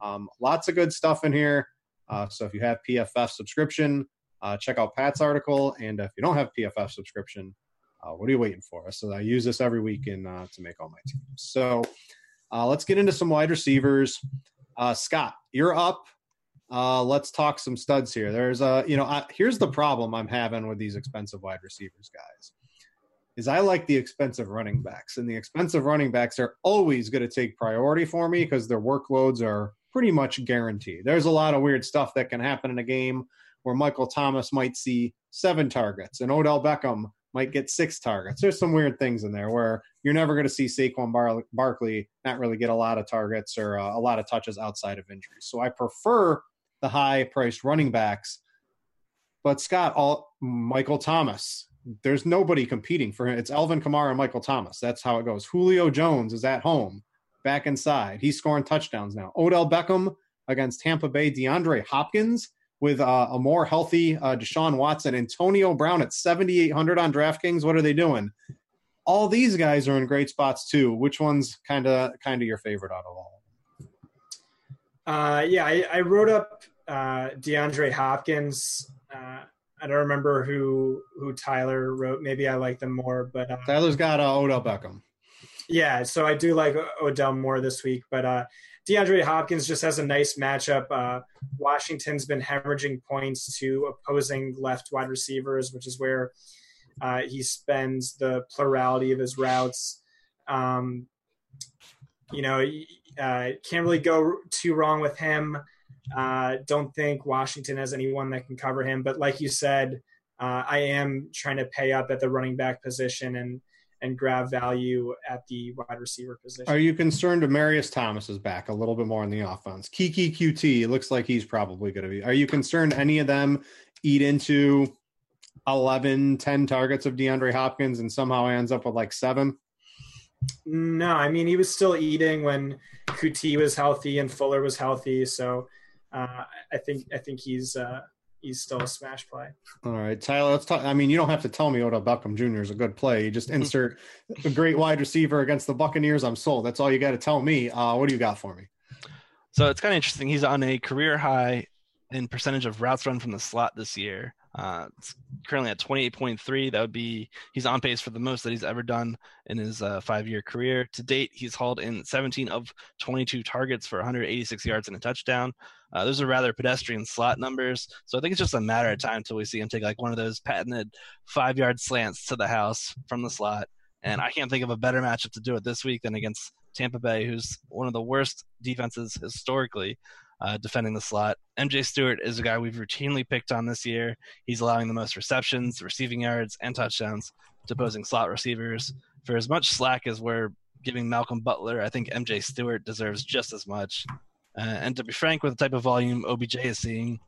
Um, lots of good stuff in here. Uh, so if you have P F F subscription, uh, check out Pat's article. And if you don't have P F F subscription, uh, what are you waiting for? So I use this every week in, uh, to make all my teams. So uh, let's get into some wide receivers. Uh, Scott, you're up. Uh, let's talk some studs here. There's a, you know, I, here's the problem I'm having with these expensive wide receivers, guys, is I like the expensive running backs, and the expensive running backs are always going to take priority for me because their workloads are pretty much guaranteed. There's a lot of weird stuff that can happen in a game where Michael Thomas might see seven targets and Odell Beckham might get six targets. There's some weird things in there where you're never going to see Saquon Bar- Barkley not really get a lot of targets or uh, a lot of touches outside of injuries. So I prefer the high-priced running backs. But Scott, all Michael Thomas, there's nobody competing for him. It's Alvin Kamara and Michael Thomas. That's how it goes. Julio Jones is at home, back inside. He's scoring touchdowns now. Odell Beckham against Tampa Bay. DeAndre Hopkins with uh, a more healthy uh, Deshaun Watson. Antonio Brown at seventy-eight hundred on DraftKings. What are they doing? All these guys are in great spots too. Which one's kind of kind of your favorite out of all? Uh, yeah, I, I wrote up uh, DeAndre Hopkins. Uh, I don't remember who who Tyler wrote. Maybe I like them more, but uh, Tyler's got uh, Odell Beckham. Yeah, so I do like Odell more this week, but uh, DeAndre Hopkins just has a nice matchup. Uh, Washington's been hemorrhaging points to opposing left wide receivers, which is where uh, he spends the plurality of his routes. Um, you know, uh, can't really go too wrong with him. Uh, don't think Washington has anyone that can cover him. But like you said, uh, I am trying to pay up at the running back position and and grab value at the wide receiver position. Are you concerned Demarius Thomas is back a little bit more in the offense? Kiki Q T looks like he's probably going to be. Are you concerned any of them eat into eleven, ten targets of DeAndre Hopkins and somehow ends up with like seven? No, I mean, he was still eating when Q T was healthy and Fuller was healthy. So uh, I think I think he's uh, he's still a smash play. All right, Tyler, let's talk. I mean, you don't have to tell me Odell Beckham Junior is a good play. You just insert a great wide receiver against the Buccaneers. I'm sold. That's all you got to tell me. Uh, what do you got for me? So it's kind of interesting. He's on a career high in percentage of routes run from the slot this year. Uh, it's currently at twenty-eight point three. That would be, he's on pace for the most that he's ever done in his uh, five-year career. To date, he's hauled in seventeen of twenty-two targets for one hundred eighty-six yards and a touchdown. Uh, those are rather pedestrian slot numbers. So I think it's just a matter of time until we see him take like one of those patented five-yard slants to the house from the slot. And I can't think of a better matchup to do it this week than against Tampa Bay, who's one of the worst defenses historically. Uh, defending the slot. M J Stewart is a guy we've routinely picked on this year. He's allowing the most receptions, receiving yards, and touchdowns to opposing slot receivers. For as much slack as we're giving Malcolm Butler, I think M J Stewart deserves just as much. Uh, and to be frank, with the type of volume O B J is seeing,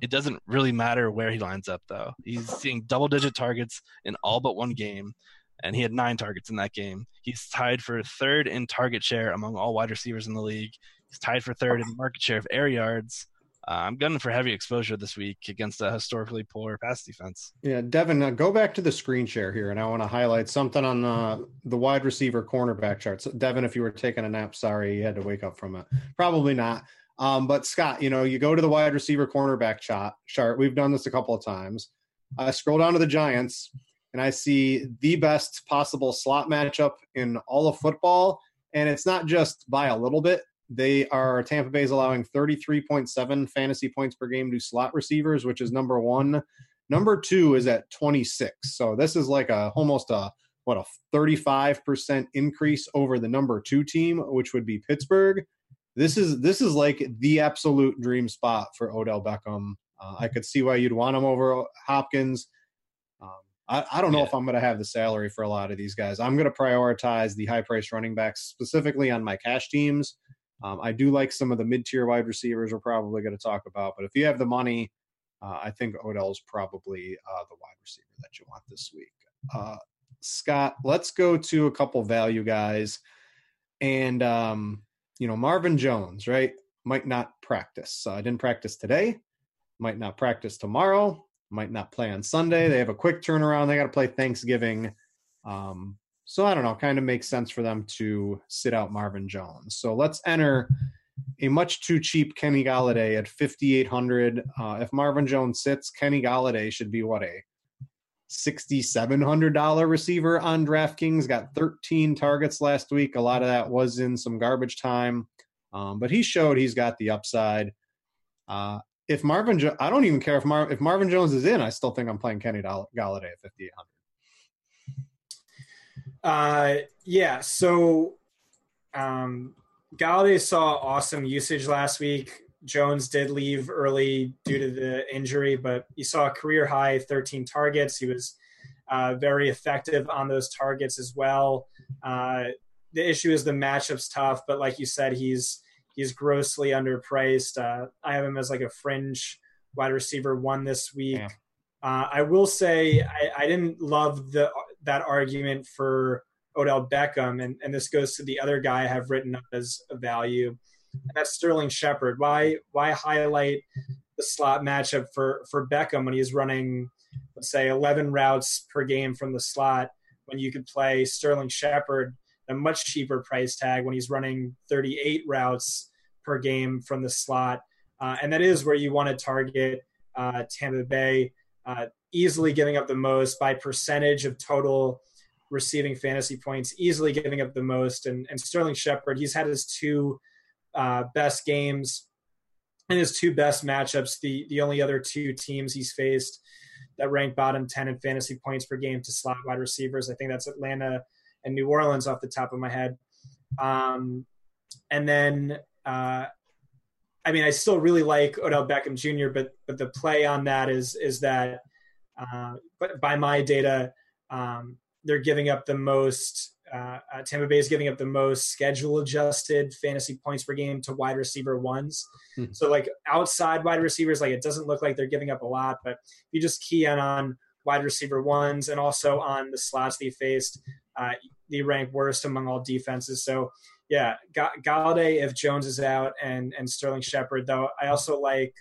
it doesn't really matter where he lines up, though. He's seeing double-digit targets in all but one game, and he had nine targets in that game. He's tied for third in target share among all wide receivers in the league. He's tied for third in market share of air yards. Uh, I'm gunning for heavy exposure this week against a historically poor pass defense. Yeah, Devin, uh, go back to the screen share here, and I want to highlight something on the, the wide receiver cornerback charts. Devin, if you were taking a nap, sorry, you had to wake up from it. Probably not. Um, but, Scott, you know, you go to the wide receiver cornerback chart. We've done this a couple of times. I scroll down to the Giants, and I see the best possible slot matchup in all of football, and it's not just by a little bit. They are, Tampa Bay's allowing thirty-three point seven fantasy points per game to slot receivers, which is number one. Number two is at twenty-six. So this is like a almost a what a thirty-five percent increase over the number two team, which would be Pittsburgh. This is this is like the absolute dream spot for Odell Beckham. Uh, I could see why you'd want him over Hopkins. Um, I, I don't know yeah. if I'm going to have the salary for a lot of these guys. I'm going to prioritize the high-priced running backs specifically on my cash teams. Um, I do like some of the mid-tier wide receivers we're probably going to talk about, but if you have the money, uh, I think Odell's probably uh, the wide receiver that you want this week. Uh, Scott, let's go to a couple value guys. And, um, you know, Marvin Jones, right, might not practice. I uh, didn't practice today, might not practice tomorrow, might not play on Sunday. They have a quick turnaround. They got to play Thanksgiving. Um, so I don't know, kind of makes sense for them to sit out Marvin Jones. So let's enter a much too cheap Kenny Galladay at fifty-eight hundred. Uh, if Marvin Jones sits, Kenny Galladay should be what, a sixty-seven hundred dollars receiver on DraftKings. Got thirteen targets last week. A lot of that was in some garbage time. Um, but he showed he's got the upside. Uh, If Marvin, jo- I don't even care if, Mar- if Marvin Jones is in, I still think I'm playing Kenny Gall- Galladay at fifty-eight hundred. Uh, yeah, so um, Galladay saw awesome usage last week. Jones did leave early due to the injury, but he saw a career high thirteen targets. He was uh, very effective on those targets as well. Uh, the issue is the matchup's tough, but like you said, he's He's grossly underpriced. Uh, I have him as like a fringe wide receiver one this week. Yeah. Uh, I will say I, I didn't love the that argument for Odell Beckham, and, and this goes to the other guy I have written up as a value, and that's Sterling Shepard. Why why highlight the slot matchup for, for Beckham when he's running, let's say, eleven routes per game from the slot when you could play Sterling Shepard, a much cheaper price tag, when he's running thirty-eight routes per game from the slot. Uh, and that is where you want to target uh, Tampa Bay, uh, easily giving up the most by percentage of total receiving fantasy points, easily giving up the most. And, and Sterling Shepard, he's had his two uh, best games and his two best matchups. The, the only other two teams he's faced that rank bottom ten in fantasy points per game to slot wide receivers, I think that's Atlanta and New Orleans off the top of my head. Um, and then, uh, I mean, I still really like Odell Beckham Junior, but but the play on that is is that, uh, but by my data, um, they're giving up the most, uh, uh, Tampa Bay is giving up the most schedule-adjusted fantasy points per game to wide receiver ones. Mm-hmm. So, like, outside wide receivers, like, it doesn't look like they're giving up a lot, but you just key in on wide receiver ones and also on the slots they faced, Uh, they rank worst among all defenses. So, yeah, Ga- Galladay if Jones is out, and and Sterling Shepard, though. I also like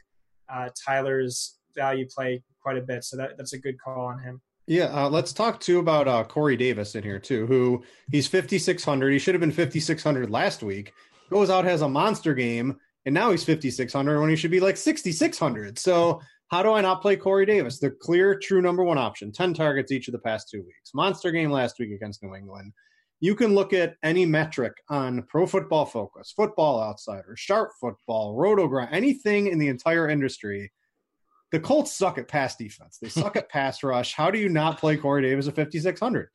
uh, Tyler's value play quite a bit, so that, that's a good call on him. Yeah, uh, let's talk, too, about uh, Corey Davis in here, too, who he's fifty-six hundred. He should have been fifty-six hundred last week. Goes out, has a monster game, and now he's fifty-six hundred when he should be like sixty-six hundred. So how do I not play Corey Davis? The clear, true number one option, ten targets each of the past two weeks. Monster game last week against New England. You can look at any metric on Pro Football Focus, Football Outsiders, Sharp Football, Roto-Grinders, anything in the entire industry. The Colts suck at pass defense. They suck at pass rush. How do you not play Corey Davis at fifty-six hundred?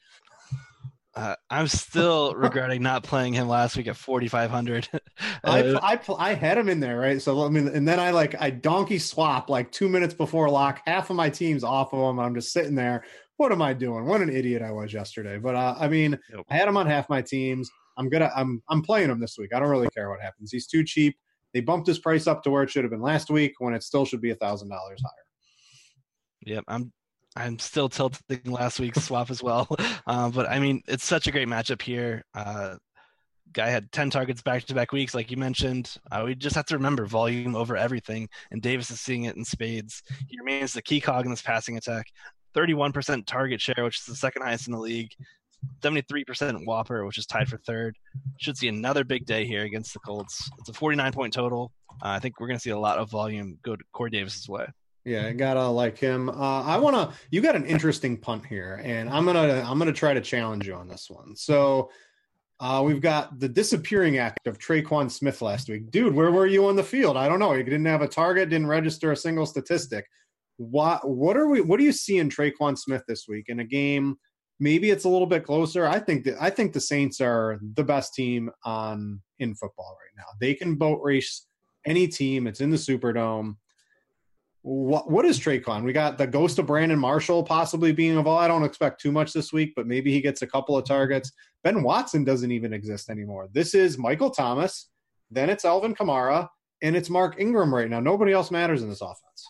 Uh, I'm still regretting not playing him last week at forty-five hundred. uh, I, I I had him in there, right? So I mean, and then I like I donkey swap like two minutes before lock. Half of my team's off of him. I'm just sitting there. What am I doing? What an idiot I was yesterday. But uh, I mean, nope. I had him on half my teams. I'm gonna I'm I'm playing him this week. I don't really care what happens. He's too cheap. They bumped his price up to where it should have been last week when it still should be a thousand dollars higher. Yep, I'm. I'm still tilting last week's swap as well. Uh, but, I mean, it's such a great matchup here. Uh, guy had ten targets back-to-back weeks, like you mentioned. Uh, we just have to remember volume over everything, and Davis is seeing it in spades. He remains the key cog in this passing attack. thirty-one percent target share, which is the second highest in the league. seventy-three percent whopper, which is tied for third. Should see another big day here against the Colts. It's a forty-nine point total. Uh, I think we're going to see a lot of volume go to Corey Davis's way. Yeah, I gotta like him. Uh, I wanna. You got an interesting punt here, and I'm gonna I'm gonna try to challenge you on this one. So uh, we've got the disappearing act of Traquan Smith last week, dude. Where were you on the field? I don't know. You didn't have a target, didn't register a single statistic. What what are we? What do you see in Traquan Smith this week in a game? Maybe it's a little bit closer. I think that I think the Saints are the best team on in football right now. They can boat race any team. It's in the Superdome. What, what is Traycon? We got the ghost of Brandon Marshall possibly being involved. I don't expect too much this week, but maybe he gets a couple of targets. Ben Watson doesn't even exist anymore. This is Michael Thomas, then it's Alvin Kamara, and it's Mark Ingram right now. Nobody else matters in this offense.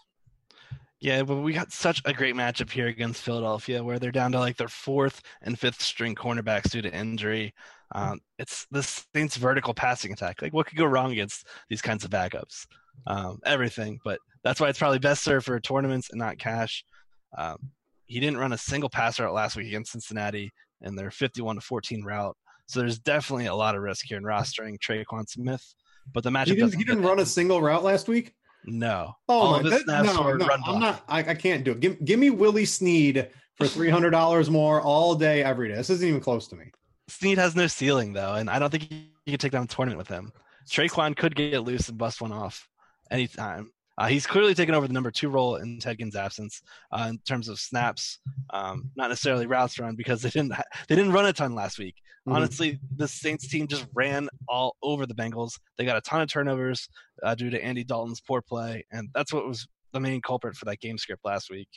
Yeah, but we got such a great matchup here against Philadelphia where they're down to like their fourth and fifth string cornerbacks due to injury. Um, it's the Saints' vertical passing attack. Like, what could go wrong against these kinds of backups? Um, everything, but that's why it's probably best served for tournaments and not cash. Um, he didn't run a single pass route last week against Cincinnati in their fifty-one to fourteen route. So there's definitely a lot of risk here in rostering Trayvon Smith. But the matchup he didn't, he didn't run a single route last week. No. Oh my! That, no, no I'm not. I, I can't do it. Give, give me Willie Snead for three hundred dollars more all day, every day. This isn't even close to me. Snead has no ceiling though, and I don't think you can take down a tournament with him. Trayvon could get loose and bust one off anytime. Uh, he's clearly taken over the number two role in Ted Ginn's absence uh, in terms of snaps, um, not necessarily routes run because they didn't they didn't run a ton last week. Mm-hmm. Honestly, the Saints team just ran all over the Bengals. They got a ton of turnovers uh, due to Andy Dalton's poor play, and that's what was the main culprit for that game script last week.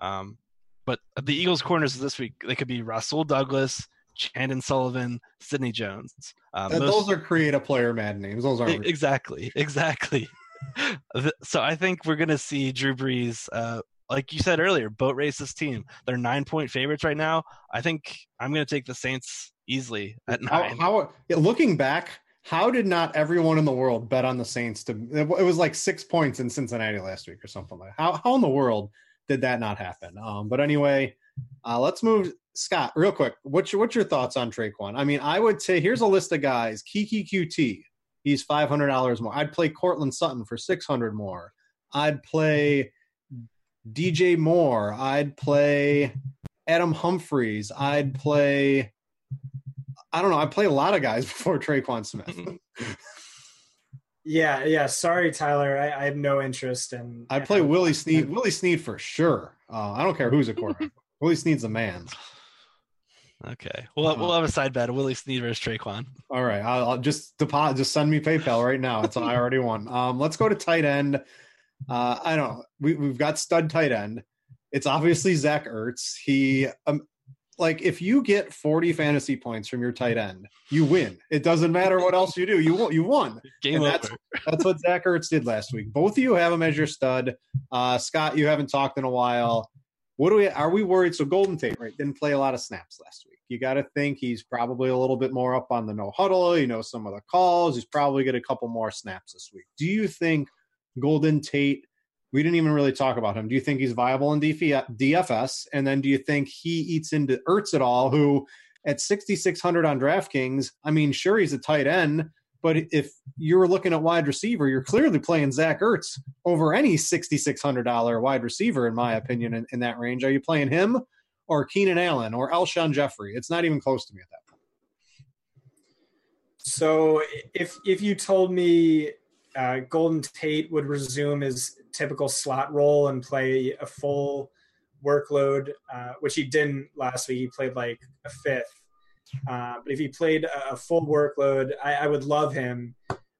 Um, but the Eagles' corners this week, they could be Rasul Douglas, Chandon Sullivan, Sidney Jones. Uh, most, those are creative player mad names. Those aren't exactly exactly. So I think we're going to see Drew Brees, uh, like you said earlier, boat race this team. They're nine-point favorites right now. I think I'm going to take the Saints easily at nine. How, how, looking back, how did not everyone in the world bet on the Saints? To it was like six points in Cincinnati last week or something like that. How, how in the world did that not happen? Um, but anyway, uh, let's move. Scott, real quick, what's your, what's your thoughts on Trayvon? I mean, I would say here's a list of guys. Kiki Q T. He's five hundred dollars more. I'd play Cortland Sutton for six hundred dollars more. I'd play D J Moore. I'd play Adam Humphries. I'd play, I don't know, I'd play a lot of guys before Trayvon Smith. yeah, yeah. Sorry, Tyler. I, I have no interest in. I'd play Willie Snead. Willie Snead for sure. Uh, I don't care who's a quarterback. Willie Snead's a man. Okay, we'll uh, we'll have a side bet: Willie Snead versus Trayvon. All right, I'll, I'll just deposit. Just send me PayPal right now. It's I already won. Um, let's go to tight end. Uh, I don't know. We we've got stud tight end. It's obviously Zach Ertz. He um, like if you get forty fantasy points from your tight end, you win. It doesn't matter what else you do. You won. You won. Game and over. That's, that's what Zach Ertz did last week. Both of you have him as your stud. Uh, Scott, you haven't talked in a while. What do we, are we worried? So Golden Tate, right, didn't play a lot of snaps last week. You got to think he's probably a little bit more up on the no huddle. You know, some of the calls, he's probably got a couple more snaps this week. Do you think Golden Tate, we didn't even really talk about him. Do you think he's viable in D F S? And then do you think he eats into Ertz at all, who at sixty-six hundred on DraftKings, I mean, sure, he's a tight end, but if you're looking at wide receiver, you're clearly playing Zach Ertz over any sixty-six hundred dollars wide receiver, in my opinion, in, in that range. Are you playing him or Keenan Allen or Alshon Jeffrey? It's not even close to me at that point. So if if you told me uh, Golden Tate would resume his typical slot role and play a full workload, uh, which he didn't last week, he played like a fifth. Uh, but if he played a full workload, I, I would love him.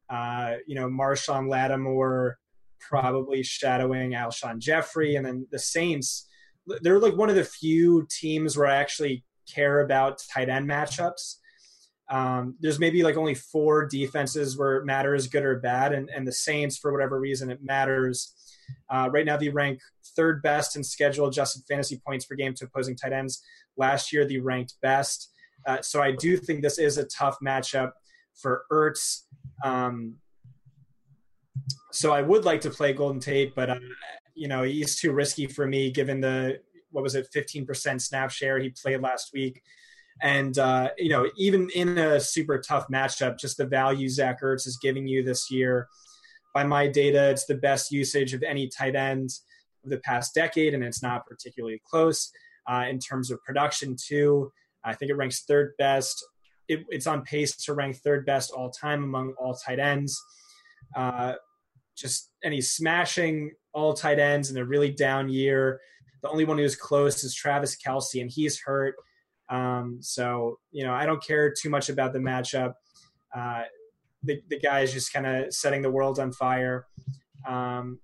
Uh, you know, Marshawn Lattimore probably shadowing Alshon Jeffrey. And then the Saints, they're like one of the few teams where I actually care about tight end matchups. Um, there's maybe like only four defenses where it matters, good or bad. And, and the Saints, for whatever reason, it matters. Uh, right now, they rank third best in schedule adjusted fantasy points per game to opposing tight ends. Last year, they ranked best. Uh, so I do think this is a tough matchup for Ertz. Um, so I would like to play Golden Tate, but, uh, you know, he's too risky for me given the, what was it, fifteen percent snap share he played last week. And, uh, you know, even in a super tough matchup, just the value Zach Ertz is giving you this year. By my data, it's the best usage of any tight end of the past decade, and it's not particularly close uh, in terms of production, too. I think it ranks third best. It, it's on pace to rank third best all time among all tight ends. Uh, just, and he's smashing all tight ends in a really down year. The only one who's close is Travis Kelce, and he's hurt. Um, so, you know, I don't care too much about the matchup. Uh, the, the guy is just kind of setting the world on fire. Um,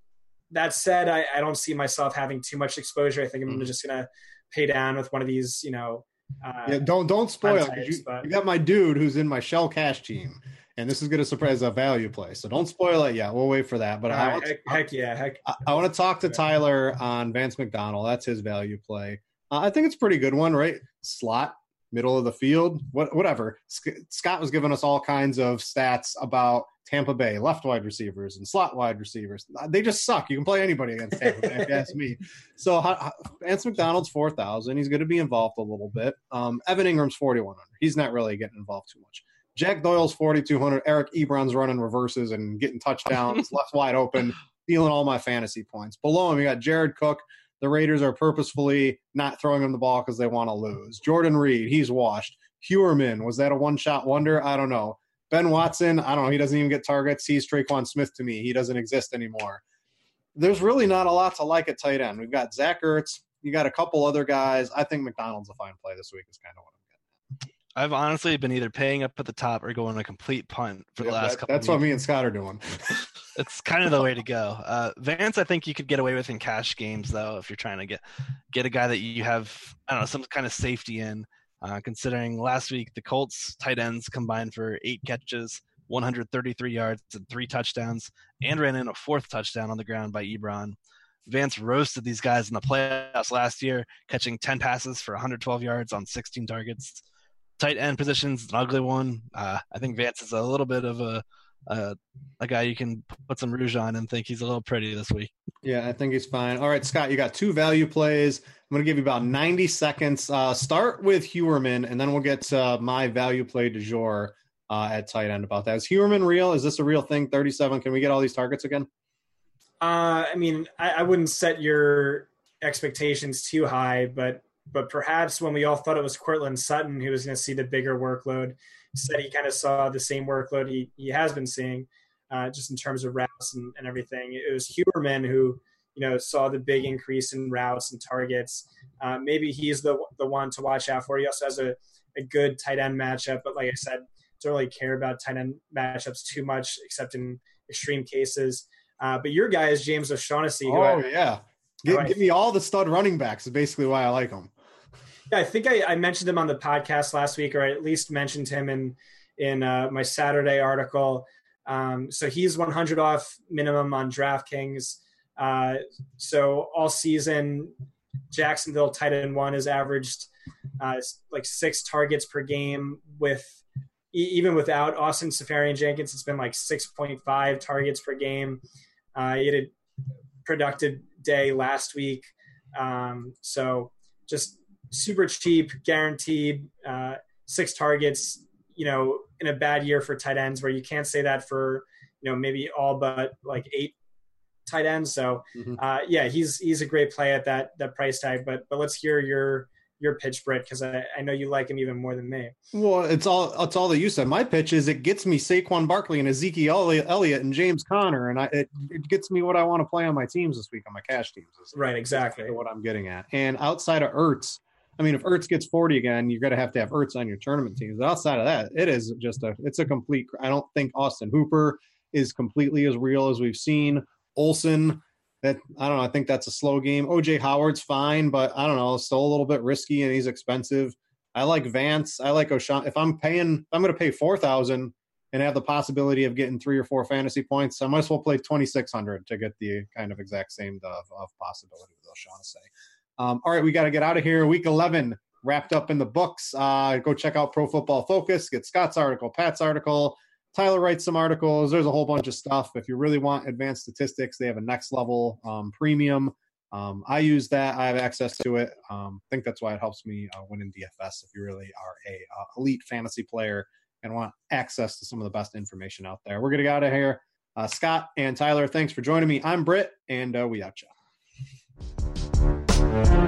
That said, I, I don't see myself having too much exposure. I think I'm mm-hmm. just going to pay down with one of these, you know. Uh, yeah, don't don't spoil it. You, you got my dude who's in my shell cash team, and this is going to surprise a value play. So don't spoil it yet. We'll wait for that. But uh, I want heck, to, heck yeah, heck. I, I want to talk to Tyler on Vance McDonald. That's his value play. Uh, I think it's a pretty good one, right? Slot, middle of the field, what, whatever. Sc- Scott was giving us all kinds of stats about Tampa Bay, left wide receivers and slot wide receivers. They just suck. You can play anybody against Tampa Bay, if you ask me. So uh, Vance McDonald's four thousand. He's going to be involved a little bit. Um, Evan Ingram's forty-one hundred. He's not really getting involved too much. Jack Doyle's forty-two hundred. Eric Ebron's running reverses and getting touchdowns, left wide open, stealing all my fantasy points. Below him, you got Jared Cook. The Raiders are purposefully not throwing him the ball because they want to lose. Jordan Reed, he's washed. Huerman, was that a one-shot wonder? I don't know. Ben Watson, I don't know. He doesn't even get targets. He's Tre'Quan Smith to me. He doesn't exist anymore. There's really not a lot to like at tight end. We've got Zach Ertz. You got a couple other guys. I think McDonald's a fine play this week is kind of what I'm getting at. I've honestly been either paying up at the top or going a complete punt for the yeah, last that, couple of years. That's what me and Scott are doing. It's kind of the way to go. Uh, Vance, I think you could get away with in cash games, though, if you're trying to get get a guy that you have, I don't know, some kind of safety in, uh, considering last week the Colts tight ends combined for eight catches, one hundred thirty-three yards, and three touchdowns, and ran in a fourth touchdown on the ground by Ebron. Vance roasted these guys in the playoffs last year, catching ten passes for one hundred twelve yards on sixteen targets. Tight end position's an ugly one. Uh, I think Vance is a little bit of a Uh, a guy you can put some rouge on and think he's a little pretty this week. Yeah, I think he's fine. All right, Scott, you got two value plays. I'm going to give you about ninety seconds. Uh, start with Huerman, and then we'll get to uh, my value play du jour uh, at tight end about that. Is Huerman real? Is this a real thing? thirty-seven, can we get all these targets again? Uh, I mean, I, I wouldn't set your expectations too high, but but perhaps when we all thought it was Courtland Sutton who was going to see the bigger workload, said he kind of saw the same workload he, he has been seeing uh, just in terms of routes and, and everything. It was Huerman who, you know, saw the big increase in routes and targets. Uh, maybe he's the the one to watch out for. He also has a, a good tight end matchup, but like I said, don't really care about tight end matchups too much except in extreme cases. Uh, but your guy is James O'Shaughnessy. Oh, I, yeah. Give, give me all the stud running backs is basically why I like him. Yeah, I think I, I mentioned him on the podcast last week, or I at least mentioned him in in uh, my Saturday article. Um, so he's one hundred off minimum on DraftKings. Uh, so all season, Jacksonville tight end one has averaged uh, like six targets per game. With even without Austin Seferian-Jenkins, it's been like six point five targets per game. Uh, he had a productive day last week. Um, so just super cheap, guaranteed, uh, six targets, you know, in a bad year for tight ends where you can't say that for, you know, maybe all but like eight tight ends. So, mm-hmm. uh, yeah, he's he's a great play at that that price tag. But but let's hear your your pitch, Britt, because I, I know you like him even more than me. Well, it's all it's all that you said. My pitch is it gets me Saquon Barkley and Ezekiel Elliott and James Conner, and I, it, it gets me what I want to play on my teams this week, on my cash teams. Right, exactly. That's what I'm getting at. And outside of Ertz, I mean, if Ertz gets forty again, you're going to have to have Ertz on your tournament teams. But outside of that, it is just a – it's a complete – I don't think Austin Hooper is completely as real as we've seen. Olsen, that I don't know. I think that's a slow game. O J Howard's fine, but I don't know. Still a little bit risky, and he's expensive. I like Vance. I like O'Shaughnessy. If I'm paying – I'm going to pay four thousand dollars and have the possibility of getting three or four fantasy points, I might as well play twenty-six hundred dollars to get the kind of exact same of, of possibility with O'Shaughnessy. Um, all right, we got to get out of here. Week eleven wrapped up in the books. Uh, go check out Pro Football Focus. Get Scott's article, Pat's article. Tyler writes some articles. There's a whole bunch of stuff. If you really want advanced statistics, they have a next level um, premium. Um, I use that. I have access to it. Um, I think that's why it helps me uh, win in D F S if you really are a uh, elite fantasy player and want access to some of the best information out there. We're going to get out of here. Uh, Scott and Tyler, thanks for joining me. I'm Britt, and uh, we out ya. Thank you.